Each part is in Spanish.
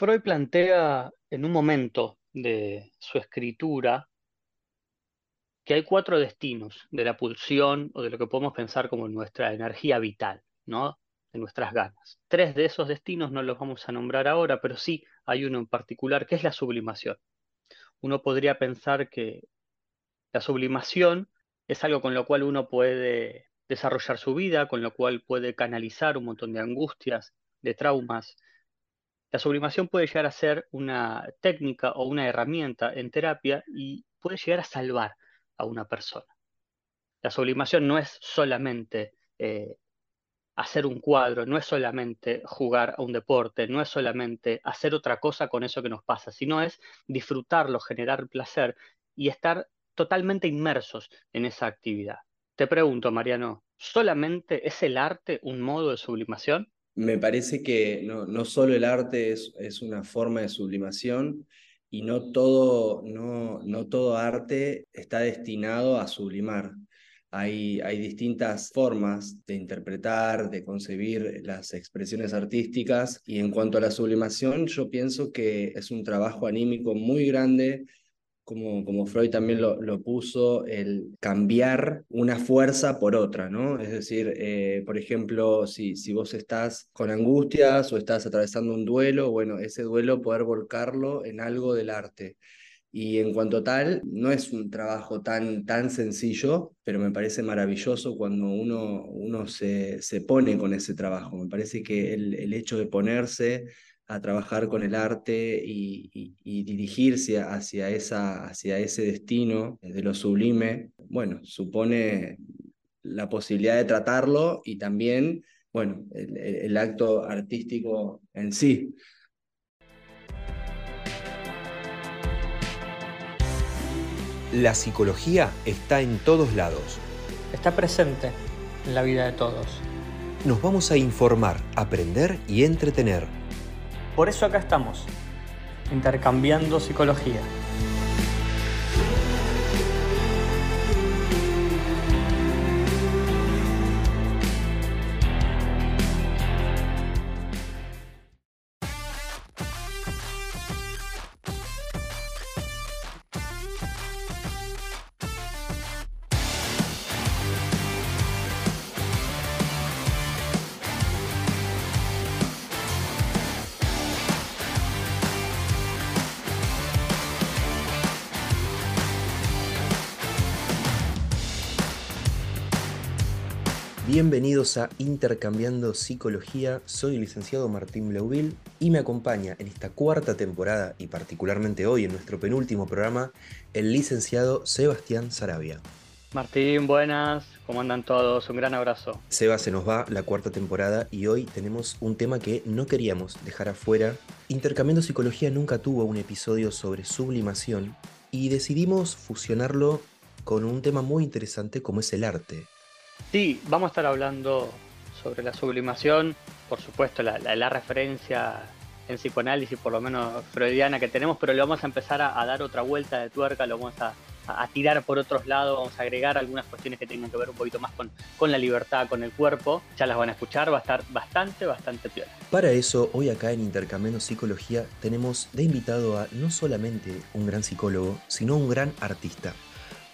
Freud plantea en un momento de su escritura que hay cuatro destinos de la pulsión o de lo que podemos pensar como nuestra energía vital, ¿no? De nuestras ganas. Tres de esos destinos no los vamos a nombrar ahora, pero sí hay uno en particular que es la sublimación. Uno podría pensar que la sublimación es algo con lo cual uno puede desarrollar su vida, con lo cual puede canalizar un montón de angustias, de traumas. La sublimación puede llegar a ser una técnica o una herramienta en terapia y puede llegar a salvar a una persona. La sublimación no es solamente hacer un cuadro, no es solamente jugar a un deporte, no es solamente hacer otra cosa con eso que nos pasa, sino es disfrutarlo, generar placer y estar totalmente inmersos en esa actividad. Te pregunto, Mariano, ¿solamente es el arte un modo de sublimación? Me parece que no solo el arte es una forma de sublimación y no todo arte está destinado a sublimar. Hay distintas formas de interpretar, de concebir las expresiones artísticas, y en cuanto a la sublimación yo pienso que es un trabajo anímico muy grande, como Freud también lo puso, el cambiar una fuerza por otra, ¿no? Es decir, por ejemplo, si vos estás con angustias o estás atravesando un duelo, bueno, ese duelo poder volcarlo en algo del arte. Y en cuanto a tal, no es un trabajo tan sencillo, pero me parece maravilloso cuando uno se pone con ese trabajo. Me parece que el hecho de ponerse a trabajar con el arte y dirigirse hacia ese destino de lo sublime, bueno, supone la posibilidad de tratarlo y también, bueno, el acto artístico en sí. La psicología está en todos lados. Está presente en la vida de todos. Nos vamos a informar, aprender y entretener. Por eso acá estamos, intercambiando psicología. Bienvenidos a Intercambiando Psicología, soy el licenciado Martín Blaubil y me acompaña en esta cuarta temporada y particularmente hoy en nuestro penúltimo programa, el licenciado Sebastián Saravia. Martín, buenas, ¿cómo andan todos? Un gran abrazo. Seba, se nos va la cuarta temporada y hoy tenemos un tema que no queríamos dejar afuera. Intercambiando Psicología nunca tuvo un episodio sobre sublimación y decidimos fusionarlo con un tema muy interesante como es el arte. Sí, vamos a estar hablando sobre la sublimación, por supuesto la referencia en psicoanálisis, por lo menos freudiana, que tenemos, pero le vamos a empezar a dar otra vuelta de tuerca, lo vamos a tirar por otros lados, vamos a agregar algunas cuestiones que tengan que ver un poquito más con la libertad, con el cuerpo, ya las van a escuchar, va a estar bastante peor. Para eso, hoy acá en Intercambiando Psicología tenemos de invitado a no solamente un gran psicólogo, sino un gran artista.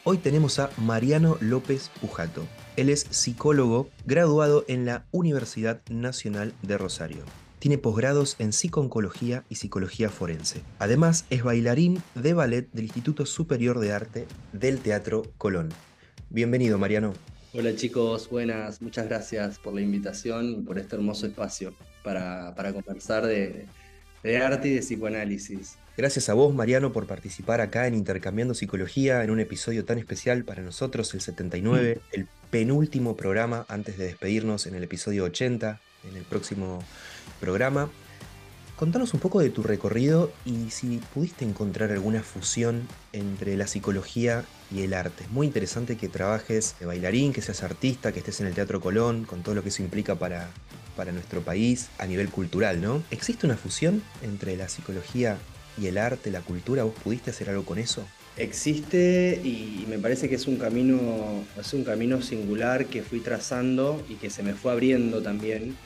Hoy tenemos a Mariano López Pujato. Él es psicólogo graduado en la Universidad Nacional de Rosario. Tiene posgrados en psico-oncología y psicología forense. Además, es bailarín de ballet del Instituto Superior de Arte del Teatro Colón. Bienvenido, Mariano. Hola chicos, buenas. Muchas gracias por la invitación y por este hermoso espacio para conversar de arte y de psicoanálisis. Gracias a vos, Mariano, por participar acá en Intercambiando Psicología, en un episodio tan especial para nosotros, el 79, el penúltimo programa antes de despedirnos en el episodio 80, en el próximo programa. Contanos un poco de tu recorrido y si pudiste encontrar alguna fusión entre la psicología y el arte. Es muy interesante que trabajes de bailarín, que seas artista, que estés en el Teatro Colón, con todo lo que eso implica para nuestro país a nivel cultural, ¿no? ¿Existe una fusión entre la psicología y el arte, la cultura? ¿Vos pudiste hacer algo con eso? Existe y me parece que es un camino singular que fui trazando y que se me fue abriendo también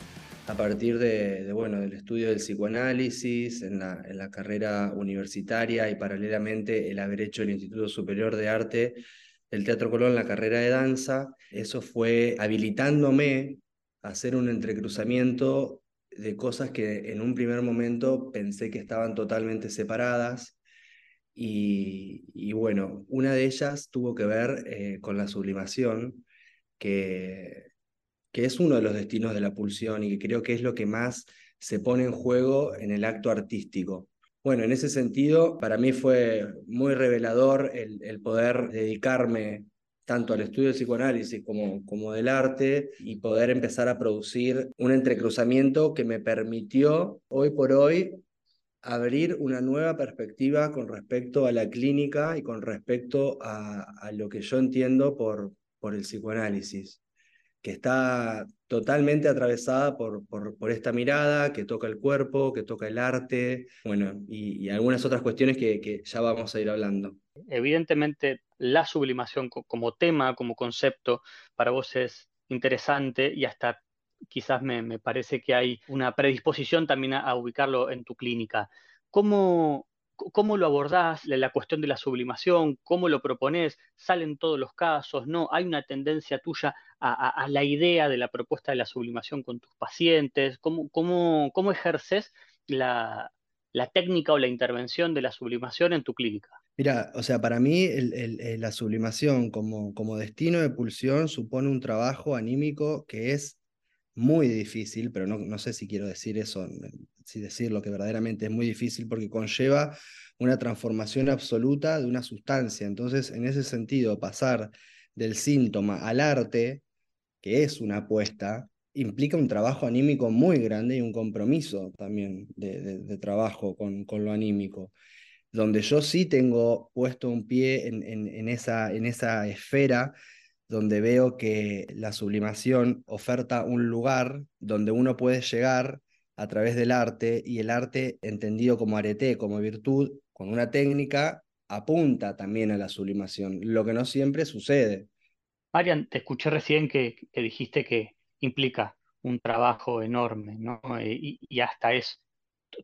a partir del estudio del psicoanálisis en la carrera universitaria y paralelamente el haber hecho el Instituto Superior de Arte del Teatro Colón, la carrera de danza. Eso fue habilitándome a hacer un entrecruzamiento de cosas que en un primer momento pensé que estaban totalmente separadas. Y bueno, una de ellas tuvo que ver con la sublimación, que es uno de los destinos de la pulsión y que creo que es lo que más se pone en juego en el acto artístico. Bueno, en ese sentido, para mí fue muy revelador el poder dedicarme tanto al estudio del psicoanálisis como del arte y poder empezar a producir un entrecruzamiento que me permitió, hoy por hoy, abrir una nueva perspectiva con respecto a la clínica y con respecto a lo que yo entiendo por el psicoanálisis, que está totalmente atravesada por esta mirada que toca el cuerpo, que toca el arte, bueno, y algunas otras cuestiones que ya vamos a ir hablando. Evidentemente, la sublimación como tema, como concepto, para vos es interesante y hasta quizás me parece que hay una predisposición también a ubicarlo en tu clínica. ¿Cómo lo abordás, la cuestión de la sublimación? ¿Cómo lo proponés? ¿Salen todos los casos? ¿No? ¿Hay una tendencia tuya a la idea de la propuesta de la sublimación con tus pacientes? ¿Cómo ejerces la técnica o la intervención de la sublimación en tu clínica? Mira, o sea, para mí la sublimación como destino de pulsión supone un trabajo anímico que es muy difícil, pero no sé si quiero decir eso, si decirlo que verdaderamente es muy difícil, porque conlleva una transformación absoluta de una sustancia. Entonces, en ese sentido, pasar del síntoma al arte, que es una apuesta, implica un trabajo anímico muy grande y un compromiso también de trabajo con lo anímico, donde yo sí tengo puesto un pie en esa esfera donde veo que la sublimación oferta un lugar donde uno puede llegar a través del arte, y el arte entendido como areté, como virtud, con una técnica, apunta también a la sublimación, lo que no siempre sucede. Marian, te escuché recién que dijiste que implica un trabajo enorme, ¿no? Y hasta es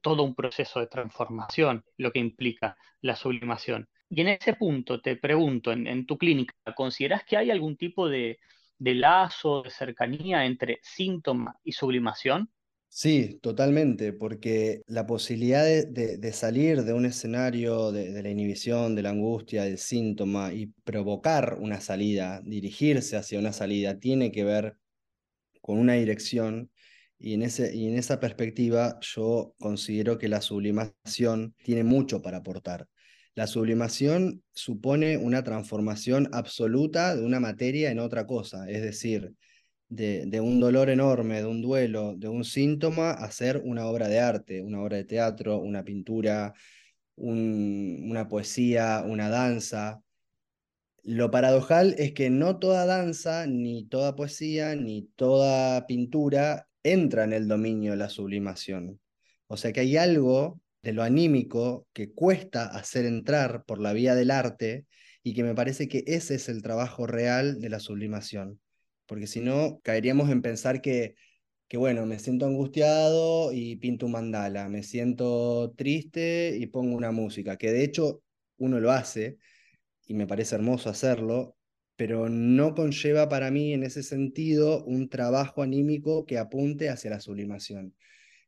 todo un proceso de transformación lo que implica la sublimación. Y en ese punto te pregunto, en tu clínica, ¿considerás que hay algún tipo de lazo, de cercanía entre síntoma y sublimación? Sí, totalmente, porque la posibilidad de salir de un escenario de la inhibición, de la angustia, del síntoma y provocar una salida, dirigirse hacia una salida, tiene que ver con una dirección. Y en esa perspectiva yo considero que la sublimación tiene mucho para aportar. La sublimación supone una transformación absoluta de una materia en otra cosa, es decir, de un dolor enorme, de un duelo, de un síntoma, a hacer una obra de arte, una obra de teatro, una pintura, una poesía, una danza. Lo paradojal es que no toda danza, ni toda poesía, ni toda pintura entra en el dominio de la sublimación. O sea que hay algo de lo anímico que cuesta hacer entrar por la vía del arte, y que me parece que ese es el trabajo real de la sublimación, porque si no caeríamos en pensar que bueno, me siento angustiado y pinto un mandala, me siento triste y pongo una música, que de hecho uno lo hace y me parece hermoso hacerlo, pero no conlleva para mí en ese sentido un trabajo anímico que apunte hacia la sublimación.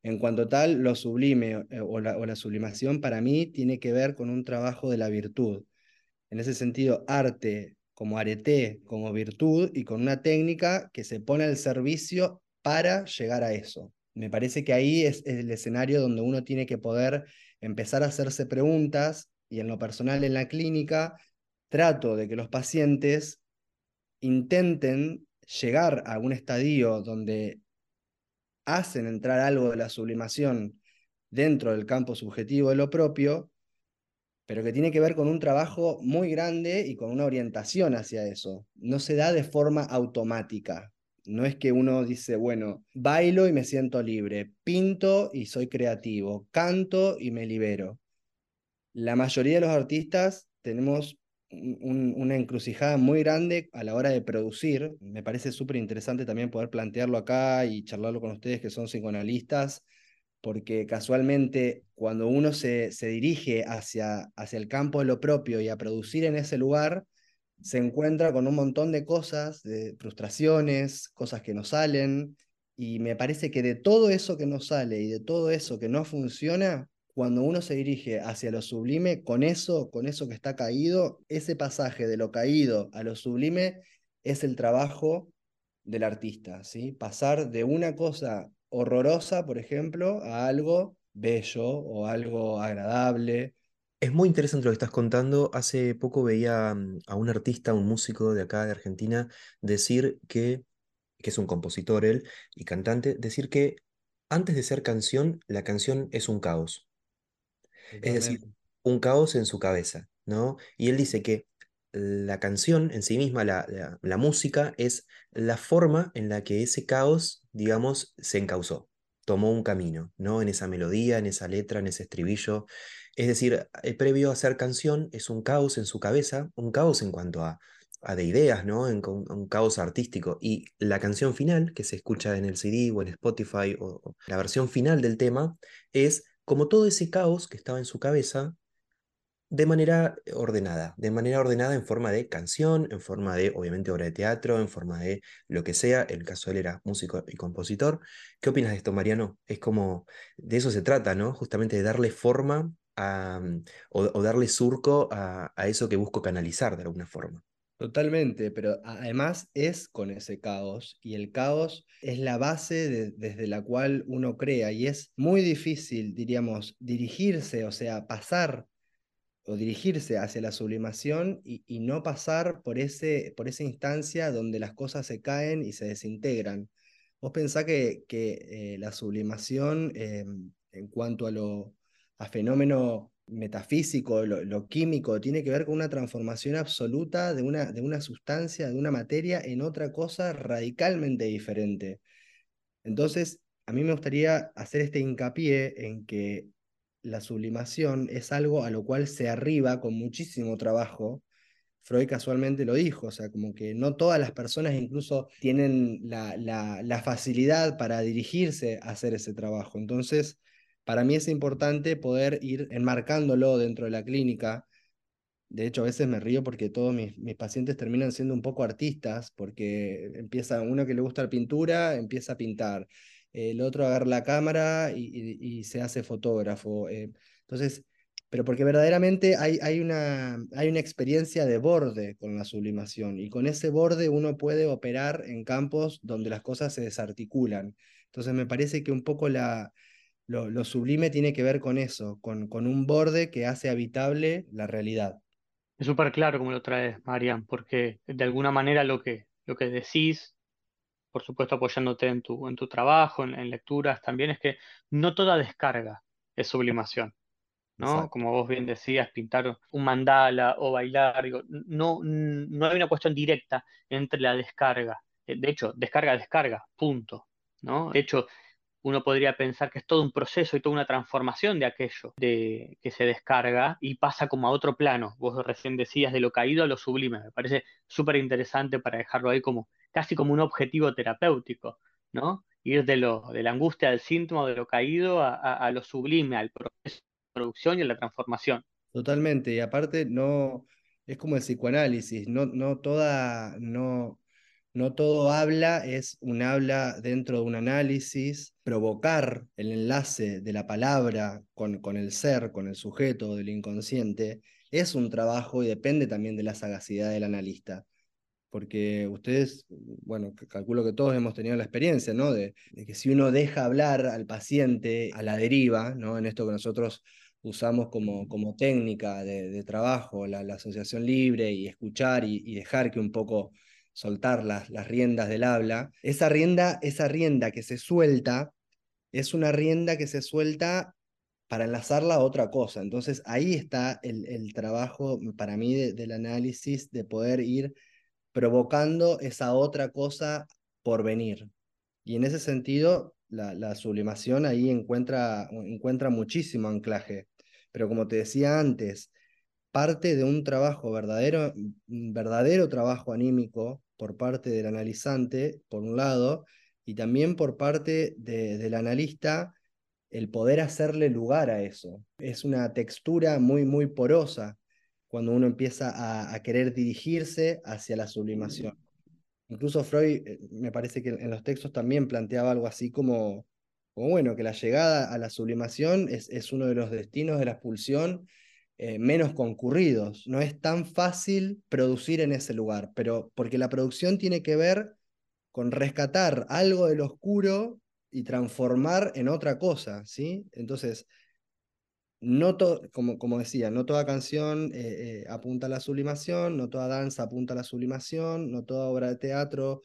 En cuanto tal, lo sublime o la sublimación para mí tiene que ver con un trabajo de la virtud. En ese sentido, arte como areté, como virtud, y con una técnica que se pone al servicio para llegar a eso. Me parece que ahí es el escenario donde uno tiene que poder empezar a hacerse preguntas, y en lo personal en la clínica trato de que los pacientes intenten llegar a un estadio donde hacen entrar algo de la sublimación dentro del campo subjetivo de lo propio, pero que tiene que ver con un trabajo muy grande y con una orientación hacia eso. No se da de forma automática. No es que uno dice, bueno, bailo y me siento libre, pinto y soy creativo, canto y me libero. La mayoría de los artistas tenemos una encrucijada muy grande a la hora de producir. Me parece súper interesante también poder plantearlo acá y charlarlo con ustedes que son psicoanalistas, porque casualmente cuando uno se dirige hacia el campo de lo propio y a producir en ese lugar, se encuentra con un montón de cosas, de frustraciones, cosas que no salen, y me parece que de todo eso que no sale y de todo eso que no funciona, cuando uno se dirige hacia lo sublime, con eso que está caído, ese pasaje de lo caído a lo sublime es el trabajo del artista, ¿sí? Pasar de una cosa horrorosa, por ejemplo, a algo bello o algo agradable. Es muy interesante lo que estás contando. Hace poco veía a un artista, un músico de acá de Argentina, decir que es un compositor él y cantante, decir que antes de ser canción, la canción es un caos. Es decir, un caos en su cabeza, ¿no? Y él dice que la canción en sí misma, la música, es la forma en la que ese caos, digamos, se encauzó, tomó un camino, ¿no? En esa melodía, en esa letra, en ese estribillo. Es decir, previo a ser canción, es un caos en su cabeza, un caos en cuanto a de ideas, ¿no? Un caos artístico. Y la canción final, que se escucha en el CD o en Spotify, o la versión final del tema, es como todo ese caos que estaba en su cabeza, de manera ordenada en forma de canción, en forma de, obviamente, obra de teatro, en forma de lo que sea. En el caso de él era músico y compositor. ¿Qué opinas de esto, Mariano? Es como, de eso se trata, ¿no? Justamente de darle forma o darle surco a eso que busco canalizar de alguna forma. Totalmente, pero además es con ese caos, y el caos es la base desde la cual uno crea, y es muy difícil, diríamos, dirigirse, o sea, pasar o dirigirse hacia la sublimación y no pasar por esa instancia donde las cosas se caen y se desintegran. Vos pensás que la sublimación, en cuanto a fenómeno metafísico, lo químico, tiene que ver con una transformación absoluta de una sustancia, de una materia, en otra cosa radicalmente diferente. Entonces, a mí me gustaría hacer este hincapié en que la sublimación es algo a lo cual se arriba con muchísimo trabajo. Freud casualmente lo dijo, o sea, como que no todas las personas incluso tienen la facilidad para dirigirse a hacer ese trabajo. Entonces, para mí es importante poder ir enmarcándolo dentro de la clínica. De hecho, a veces me río porque todos mis pacientes terminan siendo un poco artistas, porque empieza uno que le gusta la pintura, empieza a pintar. El otro agarra la cámara y se hace fotógrafo. Entonces, pero porque verdaderamente hay una experiencia de borde con la sublimación, y con ese borde uno puede operar en campos donde las cosas se desarticulan. Entonces me parece que un poco lo sublime tiene que ver con eso, con un borde que hace habitable la realidad. Es súper claro como lo traes, Marian, porque de alguna manera lo que decís, por supuesto apoyándote en tu trabajo, en lecturas también, es que no toda descarga es sublimación, ¿no? Exacto. Como vos bien decías, pintar un mandala o bailar, digo, no hay una cuestión directa entre la descarga. De hecho, descarga, punto, ¿no? De hecho, uno podría pensar que es todo un proceso y toda una transformación de aquello que se descarga y pasa como a otro plano. Vos recién decías de lo caído a lo sublime. Me parece súper interesante para dejarlo ahí como casi como un objetivo terapéutico, ¿no? Ir de la angustia, del síntoma, de lo caído a lo sublime, al proceso de producción y a la transformación. Totalmente, y aparte no es como el psicoanálisis, no todo habla es un habla dentro de un análisis. Provocar el enlace de la palabra con el ser, con el sujeto del inconsciente, es un trabajo y depende también de la sagacidad del analista. Porque ustedes, bueno, calculo que todos hemos tenido la experiencia, ¿no? De que si uno deja hablar al paciente a la deriva, ¿no? En esto que nosotros usamos como técnica de trabajo, la asociación libre, y escuchar y dejar que un poco soltar las riendas del habla. Esa rienda que se suelta es una rienda que se suelta para enlazarla a otra cosa. Entonces ahí está el trabajo para mí del análisis, de poder ir provocando esa otra cosa por venir. Y en ese sentido, la sublimación ahí encuentra muchísimo anclaje. Pero como te decía antes, parte de un trabajo verdadero, trabajo anímico por parte del analizante, por un lado, y también por parte del analista, el poder hacerle lugar a eso. Es una textura muy, muy porosa cuando uno empieza a querer dirigirse hacia la sublimación. Incluso Freud, me parece que en los textos también planteaba algo así como, bueno, que la llegada a la sublimación es uno de los destinos de la expulsión menos concurridos. No es tan fácil producir en ese lugar, pero porque la producción tiene que ver con rescatar algo del oscuro y transformar en otra cosa, ¿sí? Entonces, no como decía, no toda canción apunta a la sublimación, no toda danza apunta a la sublimación, no toda obra de teatro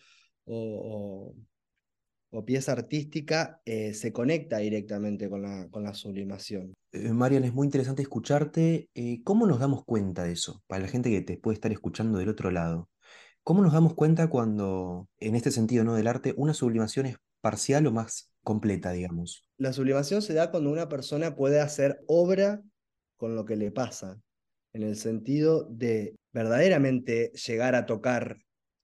o pieza artística se conecta directamente con la sublimación. Marian, es muy interesante escucharte. ¿Cómo nos damos cuenta de eso? Para la gente que te puede estar escuchando del otro lado. ¿Cómo nos damos cuenta cuando, en este sentido, ¿no?, del arte, una sublimación es parcial o más completa, digamos? La sublimación se da cuando una persona puede hacer obra con lo que le pasa, en el sentido de verdaderamente llegar a tocar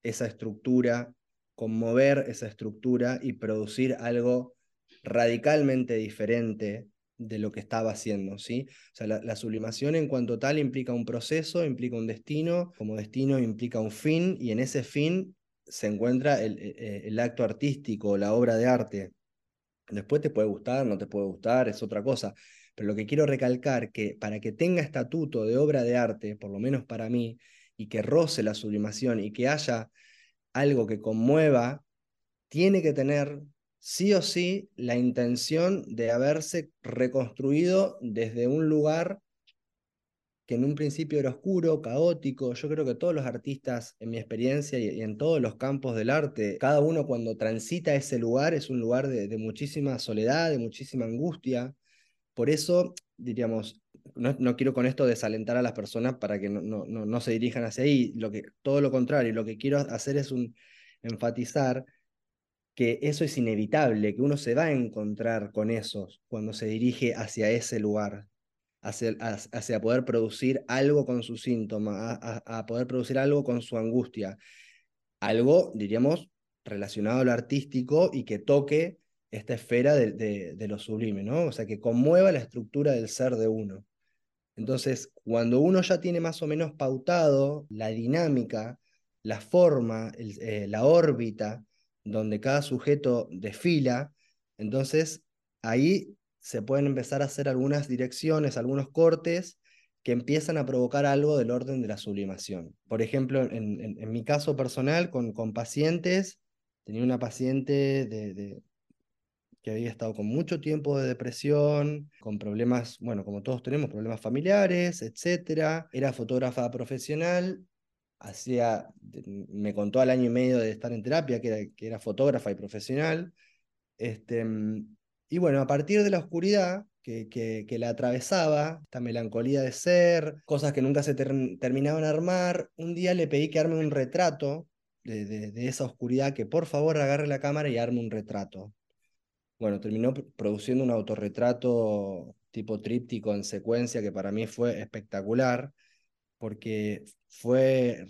esa estructura, conmover esa estructura y producir algo radicalmente diferente de lo que estaba haciendo, ¿sí? O sea, la sublimación en cuanto tal implica un proceso, implica un destino, como destino implica un fin, y en ese fin se encuentra el acto artístico, la obra de arte. Después te puede gustar, no te puede gustar, es otra cosa. Pero lo que quiero recalcar, que para que tenga estatuto de obra de arte, por lo menos para mí, y que roce la sublimación, y que haya algo que conmueva, tiene que tener sí o sí la intención de haberse reconstruido desde un lugar que en un principio era oscuro, caótico. Yo creo que todos los artistas, en mi experiencia y en todos los campos del arte, cada uno cuando transita ese lugar es un lugar de muchísima soledad, de muchísima angustia. Por eso, diríamos, no quiero con esto desalentar a las personas para que no se dirijan hacia ahí. Todo lo contrario, lo que quiero hacer es enfatizar que eso es inevitable, que uno se va a encontrar con eso cuando se dirige hacia ese lugar. Hacia poder producir algo con su síntoma, a poder producir algo con su angustia, algo, diríamos, relacionado a lo artístico y que toque esta esfera de lo sublime, ¿no? O sea, que conmueva la estructura del ser de uno. Entonces, cuando uno ya tiene más o menos pautado la dinámica, la forma, la órbita donde cada sujeto desfila, entonces ahí se pueden empezar a hacer algunas direcciones, algunos cortes que empiezan a provocar algo del orden de la sublimación. Por ejemplo, en mi caso personal, con pacientes, tenía una paciente que había estado con mucho tiempo de depresión, con problemas, bueno, como todos tenemos, problemas familiares, etc. Era fotógrafa profesional, me contó al año y medio de estar en terapia que era fotógrafa y profesional, y bueno, a partir de la oscuridad que la atravesaba, esta melancolía de ser, cosas que nunca se terminaban de armar, un día le pedí que arme un retrato de esa oscuridad, que por favor agarre la cámara y arme un retrato. Bueno, terminó produciendo un autorretrato tipo tríptico en secuencia que para mí fue espectacular, porque fue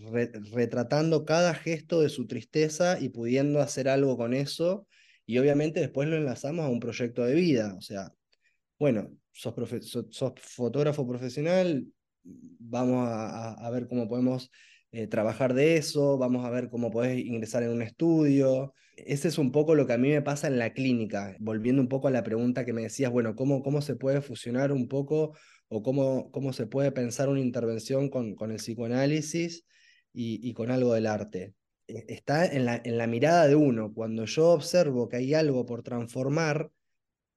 retratando cada gesto de su tristeza y pudiendo hacer algo con eso. Y obviamente después lo enlazamos a un proyecto de vida. O sea, bueno, sos fotógrafo profesional, vamos a ver cómo podemos trabajar de eso, vamos a ver cómo podés ingresar en un estudio. Ese es un poco lo que a mí me pasa en la clínica. Volviendo un poco a la pregunta que me decías, bueno, ¿cómo se puede fusionar un poco o cómo se puede pensar una intervención con el psicoanálisis y con algo del arte? Está en la mirada de uno. Cuando yo observo que hay algo por transformar,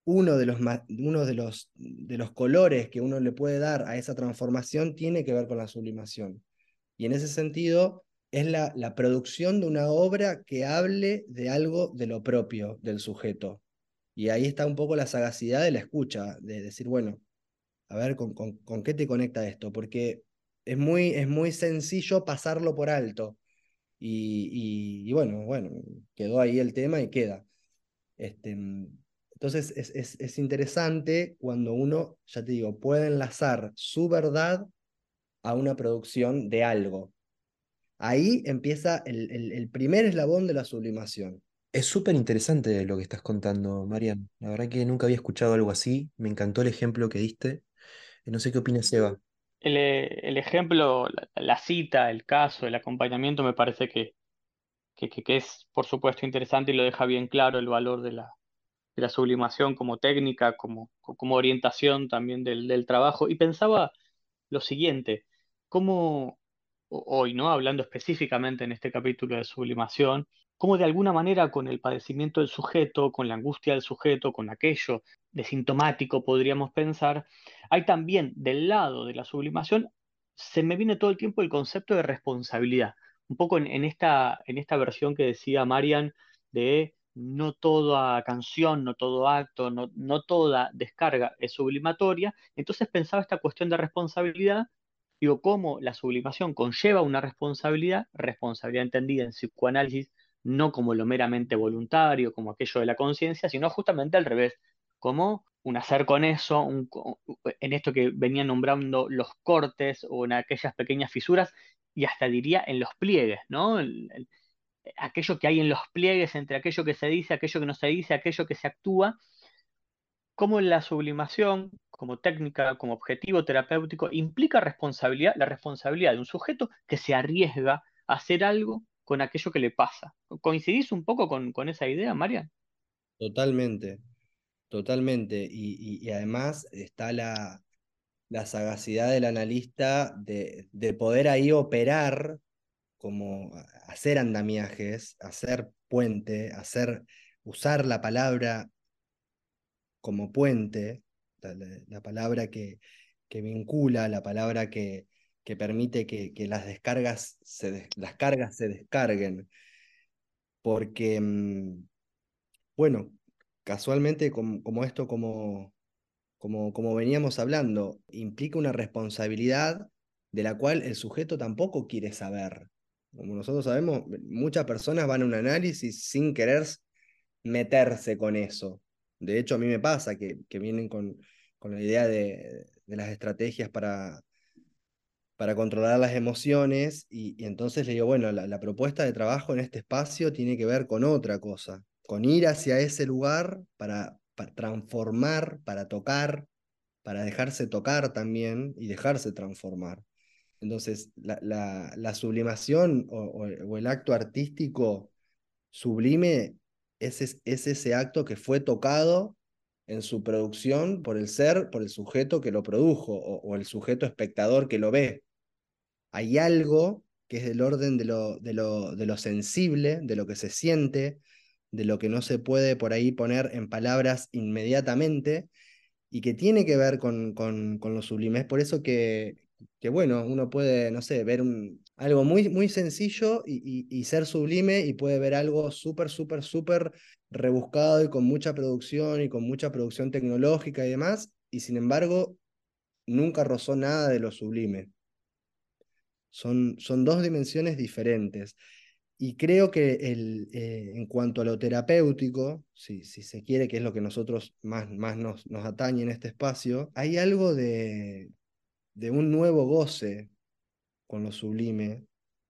uno de los colores que uno le puede dar a esa transformación tiene que ver con la sublimación. Y en ese sentido es la producción de una obra que hable de algo de lo propio del sujeto. Y ahí está un poco la sagacidad de la escucha, de decir, bueno, a ver, ¿con qué te conecta esto? Porque es muy sencillo pasarlo por alto. Y bueno, quedó ahí el tema y queda. Entonces es interesante cuando uno, ya te digo, puede enlazar su verdad a una producción de algo. Ahí empieza el primer eslabón de la sublimación. Es súper interesante lo que estás contando, Mariano. La verdad que nunca había escuchado algo así. Me encantó el ejemplo que diste. No sé qué opina Seba. El ejemplo, la cita, el caso, el acompañamiento me parece que es, por supuesto, interesante y lo deja bien claro el valor de la sublimación como técnica, como orientación también del trabajo. Y pensaba lo siguiente, cómo hoy, ¿no?, hablando específicamente en este capítulo de sublimación, cómo de alguna manera con el padecimiento del sujeto, con la angustia del sujeto, con aquello de sintomático podríamos pensar, hay también del lado de la sublimación, se me viene todo el tiempo el concepto de responsabilidad. Un poco en esta versión que decía Marian de no toda canción, no todo acto, no toda descarga es sublimatoria. Entonces pensaba esta cuestión de responsabilidad, digo, cómo la sublimación conlleva una responsabilidad entendida en psicoanálisis, no como lo meramente voluntario, como aquello de la conciencia, sino justamente al revés, como un hacer con eso, en esto que venía nombrando los cortes o en aquellas pequeñas fisuras, y hasta diría en los pliegues, ¿no? Aquello que hay en los pliegues, entre aquello que se dice, aquello que no se dice, aquello que se actúa, como la sublimación, como técnica, como objetivo terapéutico, implica responsabilidad, la responsabilidad de un sujeto que se arriesga a hacer algo con aquello que le pasa. ¿Coincidís un poco con esa idea, Marian? Totalmente, totalmente. Y además está la sagacidad del analista de poder ahí operar, como hacer andamiajes, hacer puente, usar la palabra como puente, la palabra que vincula, la palabra que permite que las cargas se descarguen. Porque, bueno, casualmente como esto, como veníamos hablando, implica una responsabilidad de la cual el sujeto tampoco quiere saber. Como nosotros sabemos, muchas personas van a un análisis sin querer meterse con eso. De hecho, a mí me pasa que vienen con la idea de las estrategias para controlar las emociones, y entonces le digo, bueno, la propuesta de trabajo en este espacio tiene que ver con otra cosa, con ir hacia ese lugar para transformar, para tocar, para dejarse tocar también, y dejarse transformar. Entonces, la sublimación o el acto artístico sublime es ese acto que fue tocado en su producción por el ser, por el sujeto que lo produjo, o el sujeto espectador que lo ve. Hay algo que es del orden de lo sensible, de lo que se siente, de lo que no se puede por ahí poner en palabras inmediatamente, y que tiene que ver con lo sublime. Es por eso que bueno, uno puede, no sé, ver algo muy, muy sencillo y ser sublime, y puede ver algo súper, súper, súper rebuscado y con mucha producción tecnológica y demás, y sin embargo nunca rozó nada de lo sublime. Son dos dimensiones diferentes. Y creo que en cuanto a lo terapéutico, si se quiere, que es lo que nosotros más nos atañe en este espacio, hay algo de un nuevo goce con lo sublime,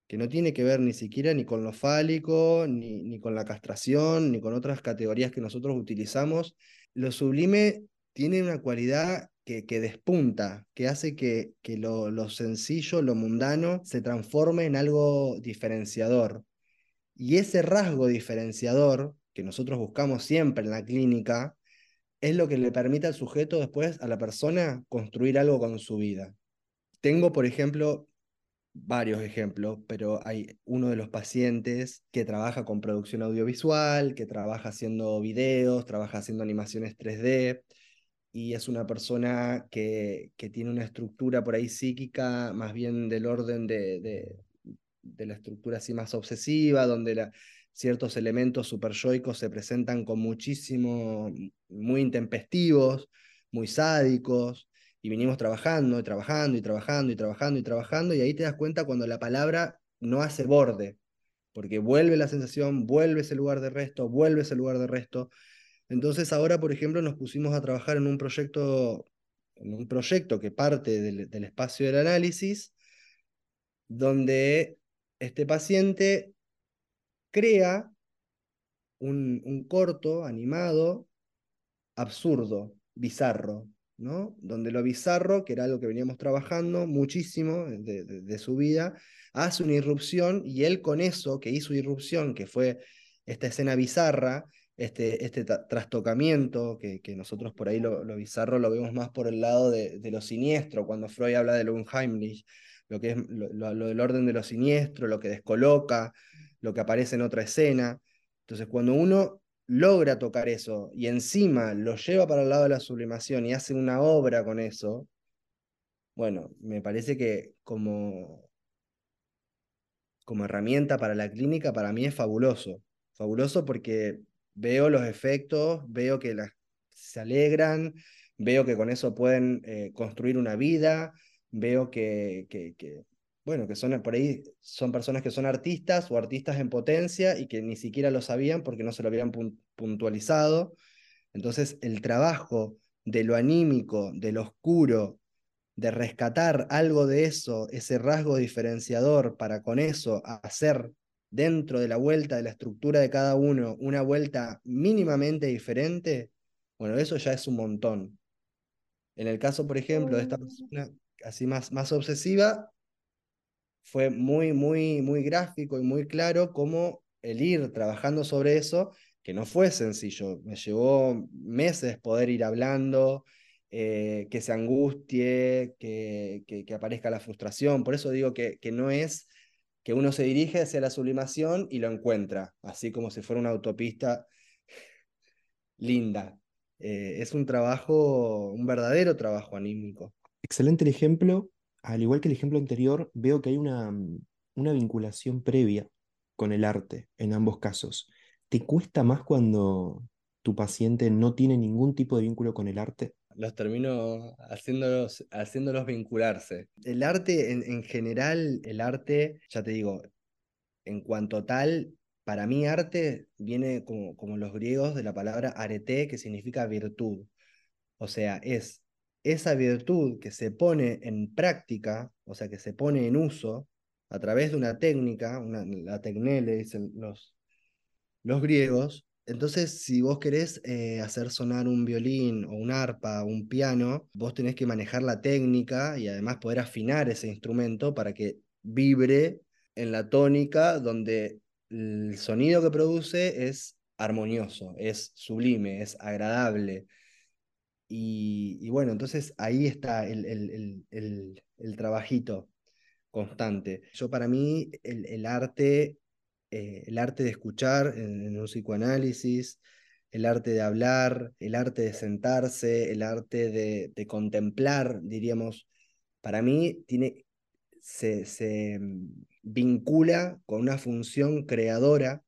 que no tiene que ver ni siquiera ni con lo fálico, ni con la castración, ni con otras categorías que nosotros utilizamos. Lo sublime tiene una cualidad que despunta, que hace que lo sencillo, lo mundano, se transforme en algo diferenciador. Y ese rasgo diferenciador que nosotros buscamos siempre en la clínica es lo que le permite al sujeto después, a la persona, construir algo con su vida. Tengo, por ejemplo, varios ejemplos, pero hay uno de los pacientes que trabaja con producción audiovisual, que trabaja haciendo videos, trabaja haciendo animaciones 3D, y es una persona que tiene una estructura por ahí psíquica, más bien del orden de la estructura así más obsesiva, donde ciertos elementos superyoicos se presentan con muchísimo, muy intempestivos, muy sádicos, y vinimos trabajando, y ahí te das cuenta cuando la palabra no hace borde, porque vuelve la sensación, vuelve ese lugar de resto. Entonces ahora, por ejemplo, nos pusimos a trabajar en un proyecto que parte del espacio del análisis, donde este paciente crea un corto animado absurdo, bizarro, ¿no? Donde lo bizarro, que era algo que veníamos trabajando muchísimo de su vida, hace una irrupción, y él con eso que hizo irrupción, que fue esta escena bizarra, este trastocamiento, que nosotros por ahí lo bizarro lo vemos más por el lado de lo siniestro, cuando Freud habla de lo unheimlich, lo que es lo del orden de lo siniestro, lo que descoloca, lo que aparece en otra escena. Entonces cuando uno logra tocar eso y encima lo lleva para el lado de la sublimación y hace una obra con eso, bueno, me parece que como herramienta para la clínica, para mí es fabuloso. Fabuloso porque veo los efectos, veo que se alegran, veo que con eso pueden construir una vida, veo bueno, que son, por ahí son personas que son artistas o artistas en potencia y que ni siquiera lo sabían porque no se lo habían puntualizado. Entonces el trabajo de lo anímico, de lo oscuro, de rescatar algo de eso, ese rasgo diferenciador, para con eso hacer dentro de la vuelta de la estructura de cada uno una vuelta mínimamente diferente, bueno, eso ya es un montón. En el caso, por ejemplo, de esta persona así más obsesiva, fue muy, muy, muy gráfico y muy claro cómo el ir trabajando sobre eso, que no fue sencillo, me llevó meses poder ir hablando, que se angustie, que aparezca la frustración. Por eso digo que no es que uno se dirige hacia la sublimación y lo encuentra, así como si fuera una autopista linda. Es un trabajo, un verdadero trabajo anímico. Excelente el ejemplo. Al igual que el ejemplo anterior, veo que hay una vinculación previa con el arte en ambos casos. ¿Te cuesta más cuando tu paciente no tiene ningún tipo de vínculo con el arte? Los termino haciéndolos vincularse. El arte, en general, el arte, ya te digo, en cuanto tal, para mí arte viene como los griegos de la palabra arete, que significa virtud. O sea, es esa virtud que se pone en práctica, o sea, que se pone en uso a través de una técnica, la tecné, le dicen los griegos. Entonces, si vos querés hacer sonar un violín o un arpa o un piano, vos tenés que manejar la técnica y además poder afinar ese instrumento para que vibre en la tónica donde el sonido que produce es armonioso, es sublime, es agradable. Y bueno, entonces ahí está el trabajito constante. Yo, para mí, el arte de escuchar en un psicoanálisis, el arte de hablar, el arte de sentarse, el arte de contemplar, diríamos, para mí se vincula con una función creadora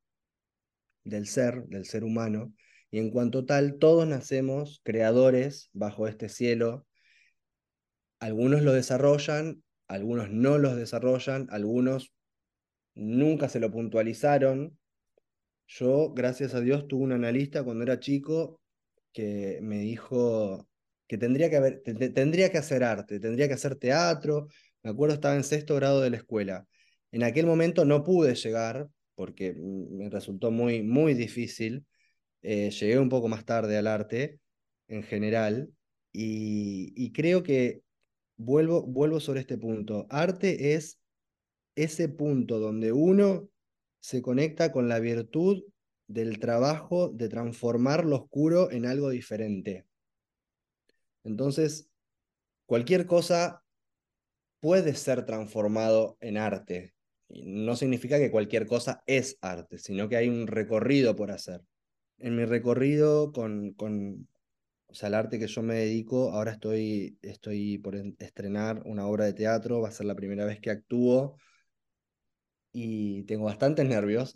del ser humano. Y en cuanto tal, todos nacemos creadores bajo este cielo. Algunos lo desarrollan, algunos no los desarrollan, algunos nunca se lo puntualizaron. Yo, gracias a Dios, tuve un analista cuando era chico que me dijo que tendría que hacer arte, tendría que hacer teatro. Me acuerdo, estaba en sexto grado de la escuela. En aquel momento no pude llegar porque me resultó muy, muy difícil. Llegué un poco más tarde al arte en general, y creo que vuelvo sobre este punto. Arte es ese punto donde uno se conecta con la virtud del trabajo de transformar lo oscuro en algo diferente. Entonces, cualquier cosa puede ser transformado en arte. No significa que cualquier cosa es arte, sino que hay un recorrido por hacer. En mi recorrido o sea, el arte que yo me dedico, ahora estoy por estrenar una obra de teatro, va a ser la primera vez que actúo, y tengo bastantes nervios,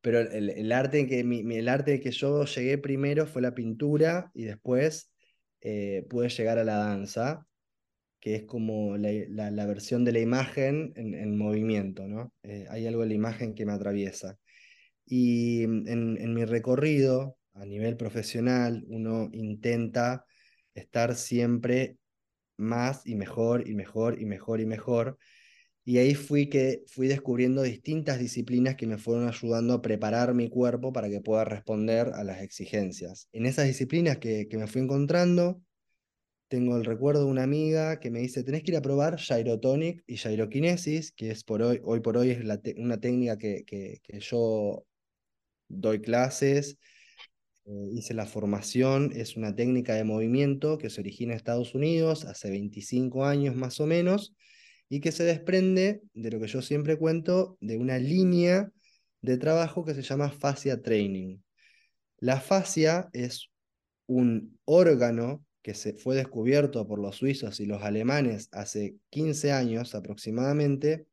pero el arte que yo llegué primero fue la pintura, y después pude llegar a la danza, que es como la versión de la imagen en movimiento, ¿no? Hay algo de la imagen que me atraviesa. Y en mi recorrido, a nivel profesional, uno intenta estar siempre más y mejor y mejor y mejor y mejor. Y ahí fui descubriendo distintas disciplinas que me fueron ayudando a preparar mi cuerpo para que pueda responder a las exigencias. En esas disciplinas que me fui encontrando, tengo el recuerdo de una amiga que me dice, tenés que ir a probar gyrotonic y gyrokinesis, que es hoy por hoy es una técnica que yo doy clases, hice la formación, es una técnica de movimiento que se origina en Estados Unidos hace 25 años más o menos, y que se desprende de lo que yo siempre cuento, de una línea de trabajo que se llama fascia training. La fascia es un órgano que fue descubierto por los suizos y los alemanes hace 15 años aproximadamente,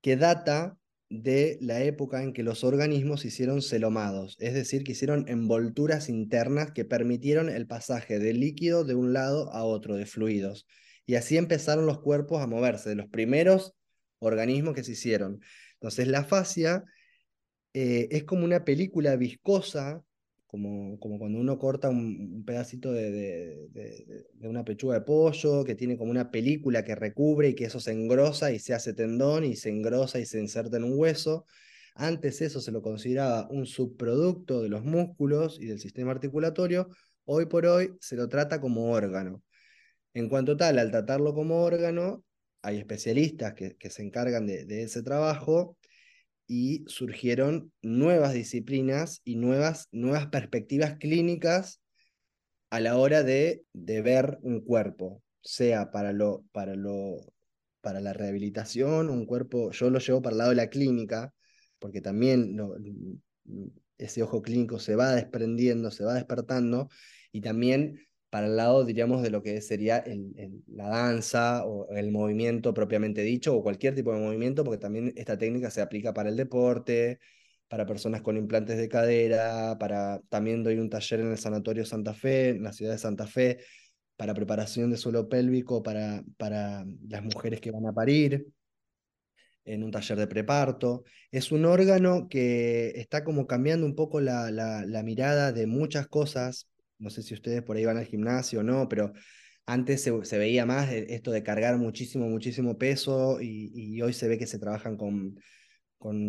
que data de la época en que los organismos hicieron celomados, es decir, que hicieron envolturas internas que permitieron el pasaje de líquido de un lado a otro, de fluidos. Y así empezaron los cuerpos a moverse, de los primeros organismos que se hicieron. Entonces la fascia es como una película viscosa, como cuando uno corta un pedacito de una pechuga de pollo, que tiene como una película que recubre y que eso se engrosa y se hace tendón y se engrosa y se inserta en un hueso. Antes eso se lo consideraba un subproducto de los músculos y del sistema articulatorio. Hoy por hoy se lo trata como órgano. En cuanto tal, al tratarlo como órgano, hay especialistas que se encargan de ese trabajo y surgieron nuevas disciplinas y nuevas perspectivas clínicas a la hora de ver un cuerpo, sea para la rehabilitación, un cuerpo, yo lo llevo para el lado de la clínica, porque también ese ojo clínico se va desprendiendo, se va despertando, y también para el lado, diríamos, de lo que sería la danza o el movimiento propiamente dicho, o cualquier tipo de movimiento, porque también esta técnica se aplica para el deporte, para personas con implantes de cadera, también doy un taller en el Sanatorio Santa Fe, en la ciudad de Santa Fe, para preparación de suelo pélvico para las mujeres que van a parir, en un taller de preparto. Es un órgano que está como cambiando un poco la mirada de muchas cosas. No sé si ustedes por ahí van al gimnasio o no, pero antes se veía más esto de cargar muchísimo, muchísimo peso, y hoy se ve que se trabajan con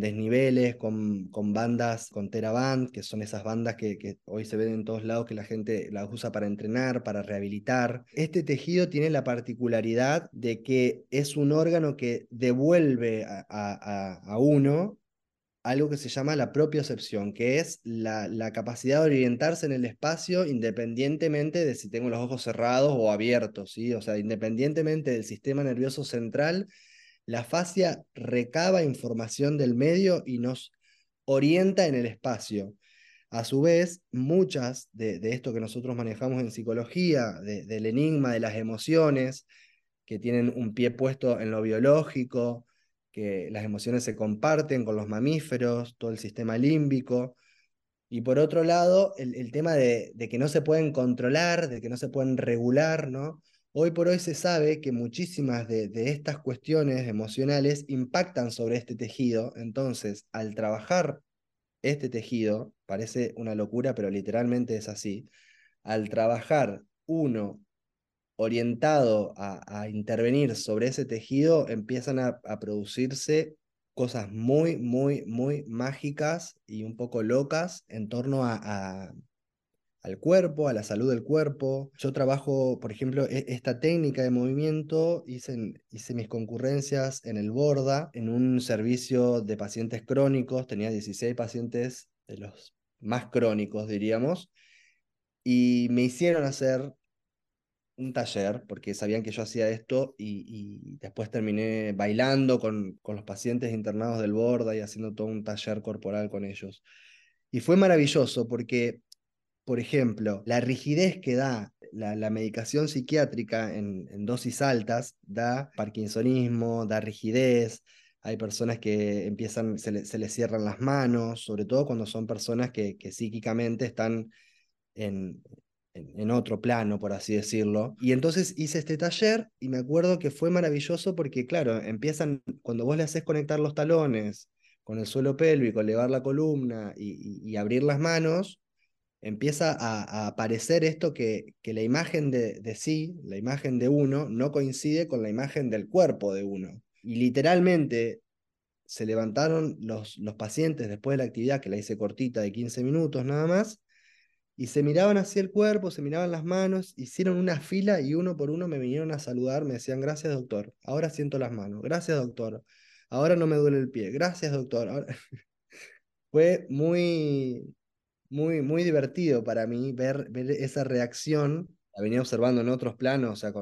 desniveles, con bandas, con Teraband, que son esas bandas que hoy se ven en todos lados, que la gente las usa para entrenar, para rehabilitar. Este tejido tiene la particularidad de que es un órgano que devuelve a uno algo que se llama la propiocepción, que es la capacidad de orientarse en el espacio independientemente de si tengo los ojos cerrados o abiertos, ¿sí? O sea, independientemente del sistema nervioso central, la fascia recaba información del medio y nos orienta en el espacio. A su vez, muchas de esto que nosotros manejamos en psicología, del enigma de las emociones, que tienen un pie puesto en lo biológico, que las emociones se comparten con los mamíferos, todo el sistema límbico, y por otro lado, el tema de que no se pueden controlar, de que no se pueden regular, ¿no? Hoy por hoy se sabe que muchísimas de estas cuestiones emocionales impactan sobre este tejido, entonces, al trabajar este tejido, parece una locura, pero literalmente es así, al trabajar uno orientado a intervenir sobre ese tejido, empiezan a producirse cosas muy, muy, muy mágicas y un poco locas en torno al cuerpo, a la salud del cuerpo. Yo trabajo, por ejemplo, esta técnica de movimiento, hice mis concurrencias en el Borda, en un servicio de pacientes crónicos, tenía 16 pacientes de los más crónicos, diríamos, y me hicieron hacer un taller, porque sabían que yo hacía esto, y después terminé bailando con los pacientes internados del Borda y haciendo todo un taller corporal con ellos. Y fue maravilloso porque, por ejemplo, la rigidez que da la medicación psiquiátrica en dosis altas, da parkinsonismo, da rigidez, hay personas que empiezan, se les cierran las manos, sobre todo cuando son personas que psíquicamente están en otro plano, por así decirlo. Y entonces hice este taller y me acuerdo que fue maravilloso porque, claro, empiezan, cuando vos le haces conectar los talones con el suelo pélvico, elevar la columna y abrir las manos, empieza a aparecer esto que la imagen de uno no coincide con la imagen del cuerpo de uno. Y literalmente se levantaron los pacientes después de la actividad, que la hice cortita de 15 minutos nada más, y se miraban hacia el cuerpo, se miraban las manos, hicieron una fila y uno por uno me vinieron a saludar, me decían, gracias doctor, ahora siento las manos, gracias doctor, ahora no me duele el pie, gracias doctor. Ahora... Fue muy divertido para mí ver esa reacción, la venía observando en otros planos, o sea,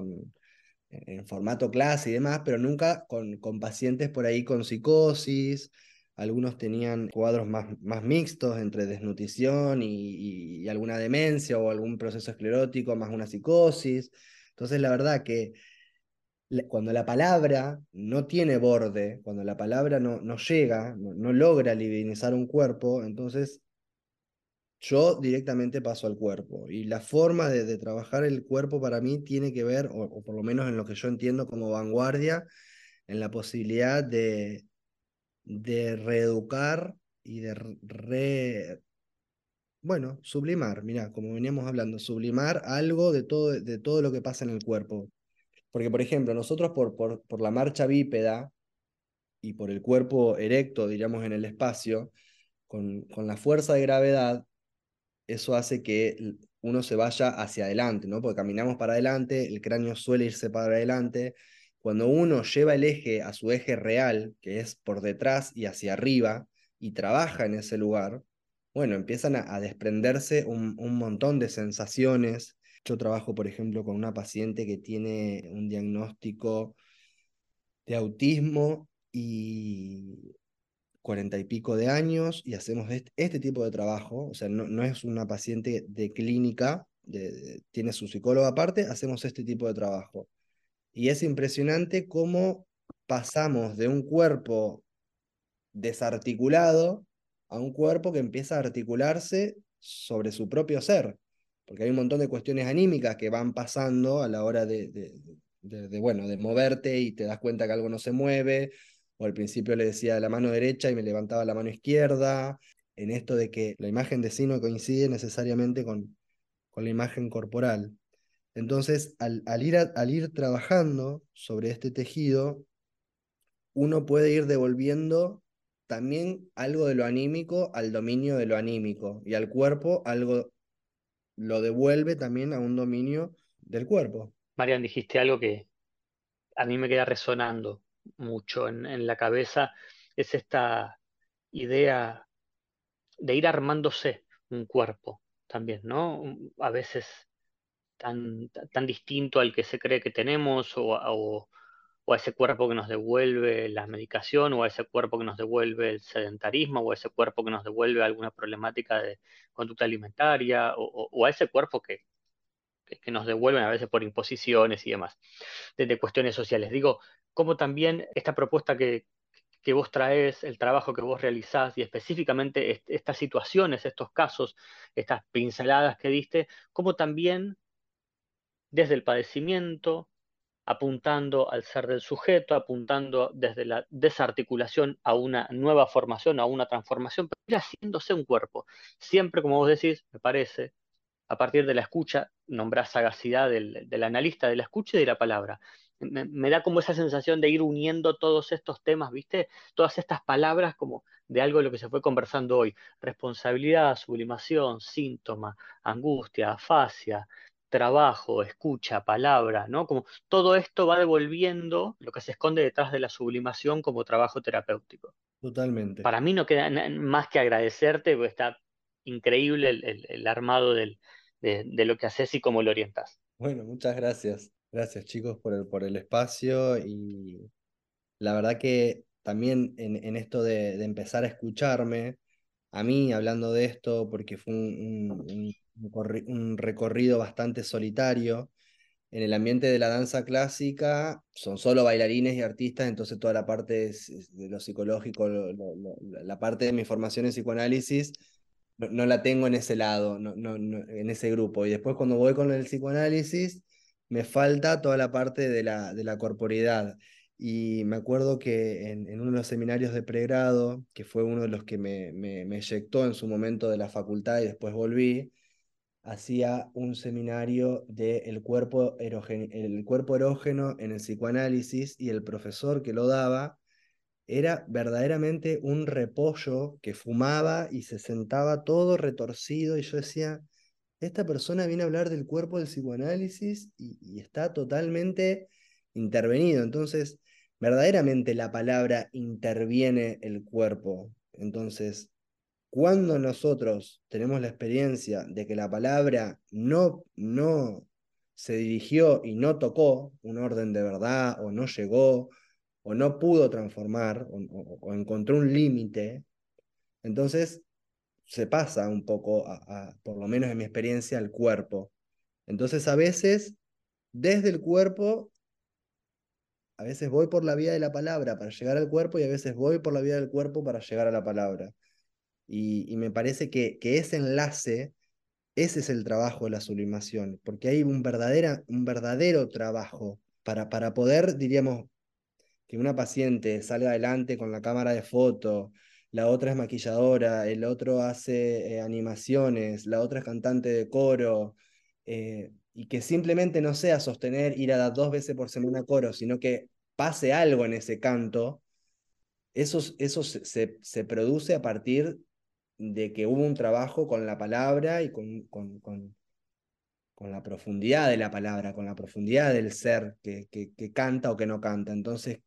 en formato clase y demás, pero nunca con pacientes por ahí con psicosis. Algunos tenían cuadros más mixtos entre desnutrición y alguna demencia o algún proceso esclerótico más una psicosis. Entonces la verdad que cuando la palabra no tiene borde, cuando la palabra no llega, no logra libidinizar un cuerpo, entonces yo directamente paso al cuerpo. Y la forma de trabajar el cuerpo para mí tiene que ver, o por lo menos en lo que yo entiendo como vanguardia, en la posibilidad de reeducar y de sublimar, mirá, como veníamos hablando, sublimar algo de todo lo que pasa en el cuerpo. Porque, por ejemplo, nosotros por la marcha bípeda y por el cuerpo erecto, diríamos, en el espacio, con la fuerza de gravedad, eso hace que uno se vaya hacia adelante, ¿no? Porque caminamos para adelante, el cráneo suele irse para adelante. Cuando uno lleva el eje a su eje real, que es por detrás y hacia arriba, y trabaja en ese lugar, bueno, empiezan a desprenderse un montón de sensaciones. Yo trabajo, por ejemplo, con una paciente que tiene un diagnóstico de autismo y 40 y pico de años, y hacemos este tipo de trabajo, o sea, no es una paciente de clínica, tiene su psicóloga aparte, hacemos este tipo de trabajo. Y es impresionante cómo pasamos de un cuerpo desarticulado a un cuerpo que empieza a articularse sobre su propio ser, porque hay un montón de cuestiones anímicas que van pasando a la hora de moverte, y te das cuenta que algo no se mueve, o al principio le decía la mano derecha y me levantaba la mano izquierda, en esto de que la imagen de sí no coincide necesariamente con la imagen corporal. Entonces, al ir trabajando sobre este tejido, uno puede ir devolviendo también algo de lo anímico al dominio de lo anímico, y al cuerpo algo lo devuelve también a un dominio del cuerpo. Marian, dijiste algo que a mí me queda resonando mucho en la cabeza, es esta idea de ir armándose un cuerpo también, ¿no? A veces... Tan distinto al que se cree que tenemos, o a ese cuerpo que nos devuelve la medicación, o a ese cuerpo que nos devuelve el sedentarismo, o a ese cuerpo que nos devuelve alguna problemática de conducta alimentaria, o a ese cuerpo que nos devuelven a veces por imposiciones y demás, desde cuestiones sociales. Digo, como también esta propuesta que vos traes, el trabajo que vos realizás, y específicamente estas situaciones, estos casos, estas pinceladas que diste, como también... desde el padecimiento, apuntando al ser del sujeto, apuntando desde la desarticulación a una nueva formación, a una transformación, pero ir haciéndose un cuerpo. Siempre, como vos decís, me parece, a partir de la escucha, nombrás sagacidad del analista, de la escucha y de la palabra. Me da como esa sensación de ir uniendo todos estos temas, ¿viste? Todas estas palabras como de algo de lo que se fue conversando hoy. Responsabilidad, sublimación, síntoma, angustia, afasia... trabajo, escucha, palabra, ¿no? Como todo esto va devolviendo lo que se esconde detrás de la sublimación como trabajo terapéutico. Totalmente. Para mí no queda más que agradecerte, porque está increíble el armado de lo que haces y cómo lo orientás. Bueno, muchas gracias. Gracias, chicos, por el espacio, y la verdad que también en esto de empezar a escucharme, a mí hablando de esto, porque fue un recorrido bastante solitario. En el ambiente de la danza clásica son solo bailarines y artistas, entonces toda la parte de lo psicológico, la parte de mi formación en psicoanálisis, no la tengo en ese lado, no, en ese grupo. Y después cuando voy con el psicoanálisis, me falta toda la parte de la corporeidad. Y me acuerdo que en uno de los seminarios de pregrado, que fue uno de los que me eyectó en su momento de la facultad y después volví, hacía un seminario de el cuerpo erógeno en el psicoanálisis, y el profesor que lo daba era verdaderamente un repollo que fumaba y se sentaba todo retorcido, y yo decía, esta persona viene a hablar del cuerpo del psicoanálisis y está totalmente intervenido. Entonces, verdaderamente la palabra interviene el cuerpo. Entonces, cuando nosotros tenemos la experiencia de que la palabra no se dirigió y no tocó un orden de verdad, o no llegó, o no pudo transformar, o encontró un límite, entonces se pasa un poco, por lo menos en mi experiencia, al cuerpo. Entonces a veces, desde el cuerpo, a veces voy por la vía de la palabra para llegar al cuerpo, y a veces voy por la vía del cuerpo para llegar a la palabra. Y me parece que ese enlace, ese es el trabajo de la sublimación, porque hay un verdadero trabajo para poder, diríamos, que una paciente salga adelante con la cámara de foto, la otra es maquilladora, el otro hace animaciones, la otra es cantante de coro, y que simplemente no sea sostener, ir a las 2 veces por semana a coro, sino que pase algo en ese canto. Eso se produce a partir de que hubo un trabajo con la palabra y con la profundidad de la palabra, con la profundidad del ser que canta o que no canta. Entonces,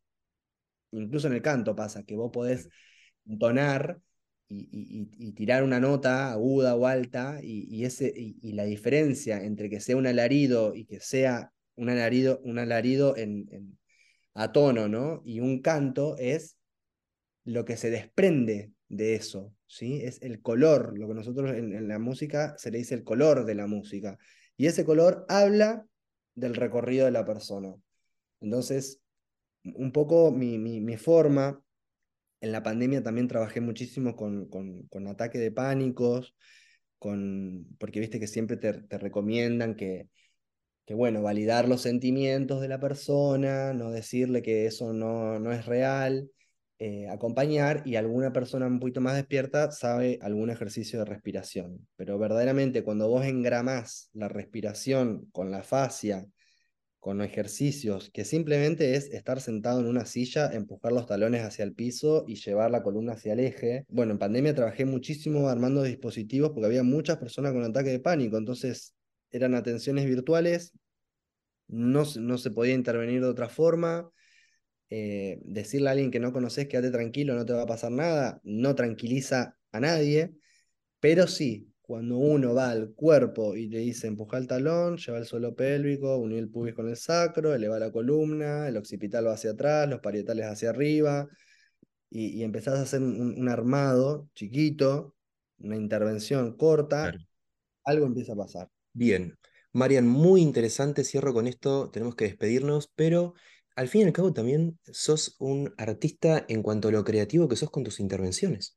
incluso en el canto pasa que vos podés entonar y tirar una nota aguda o alta, y la diferencia entre que sea un alarido y que sea un alarido a tono, ¿no? Y un canto es lo que se desprende de eso, ¿sí? Es el color, lo que nosotros en la música se le dice el color de la música, y ese color habla del recorrido de la persona. Entonces, un poco mi forma, en la pandemia también trabajé muchísimo con ataque de pánicos, porque viste que siempre te recomiendan que bueno, validar los sentimientos de la persona, no decirle que eso no es real. Acompañar, y alguna persona un poquito más despierta sabe algún ejercicio de respiración, pero verdaderamente cuando vos engramás la respiración con la fascia, con ejercicios que simplemente es estar sentado en una silla, empujar los talones hacia el piso y llevar la columna hacia el eje. Bueno, en pandemia trabajé muchísimo armando dispositivos porque había muchas personas con ataque de pánico, entonces eran atenciones virtuales, no se podía intervenir de otra forma. Decirle a alguien que no conoces, quédate tranquilo, no te va a pasar nada, no tranquiliza a nadie, pero sí, cuando uno va al cuerpo y le dice empuja el talón, lleva el suelo pélvico, unir el pubis con el sacro, eleva la columna, el occipital va hacia atrás, los parietales hacia arriba, y empezás a hacer un armado chiquito, una intervención corta, claro. Algo empieza a pasar. Bien, Marian, muy interesante, cierro con esto, tenemos que despedirnos, pero al fin y al cabo también sos un artista en cuanto a lo creativo que sos con tus intervenciones.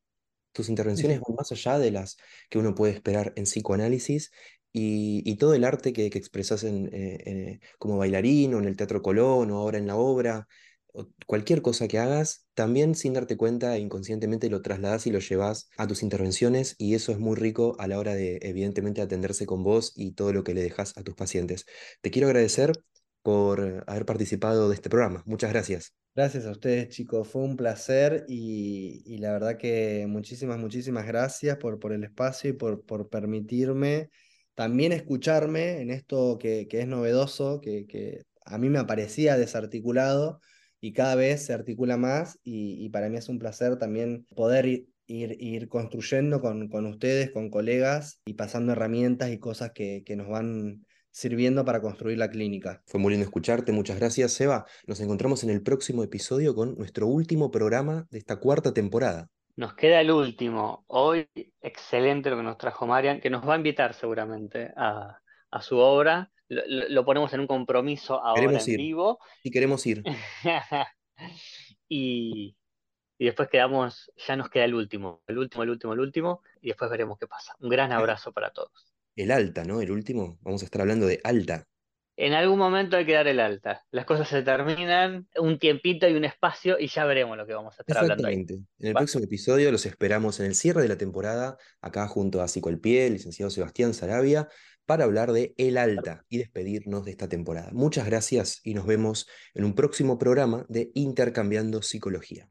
Tus intervenciones van más allá de las que uno puede esperar en psicoanálisis, y todo el arte que expresás como bailarín, o en el Teatro Colón, o ahora en la obra, o cualquier cosa que hagas, también sin darte cuenta inconscientemente lo trasladás y lo llevas a tus intervenciones, y eso es muy rico a la hora de evidentemente atenderse con vos y todo lo que le dejás a tus pacientes. Te quiero agradecer por haber participado de este programa. Muchas gracias. Gracias a ustedes, chicos. Fue un placer, y la verdad que muchísimas gracias por el espacio y por permitirme también escucharme en esto que es novedoso, que a mí me parecía desarticulado y cada vez se articula más, y para mí es un placer también poder ir construyendo con ustedes, con colegas, y pasando herramientas y cosas que nos van sirviendo para construir la clínica. Fue muy lindo escucharte, muchas gracias, Seba. Nos encontramos en el próximo episodio con nuestro último programa de esta 4ª temporada. Nos queda el último. Hoy, excelente lo que nos trajo Marian, que nos va a invitar seguramente a su obra. Lo ponemos en un compromiso ahora en vivo. Y queremos ir. Y después quedamos, ya nos queda el último, y después veremos qué pasa. Un gran abrazo para todos. El alta, ¿no? El último. Vamos a estar hablando de alta. En algún momento hay que dar el alta. Las cosas se terminan, un tiempito y un espacio, y ya veremos lo que vamos a estar hablando ahí. Exactamente. En el próximo episodio los esperamos en el cierre de la temporada, acá junto a Psico al Pie, el licenciado Sebastián Saravia, para hablar de El Alta y despedirnos de esta temporada. Muchas gracias y nos vemos en un próximo programa de Intercambiando Psicología.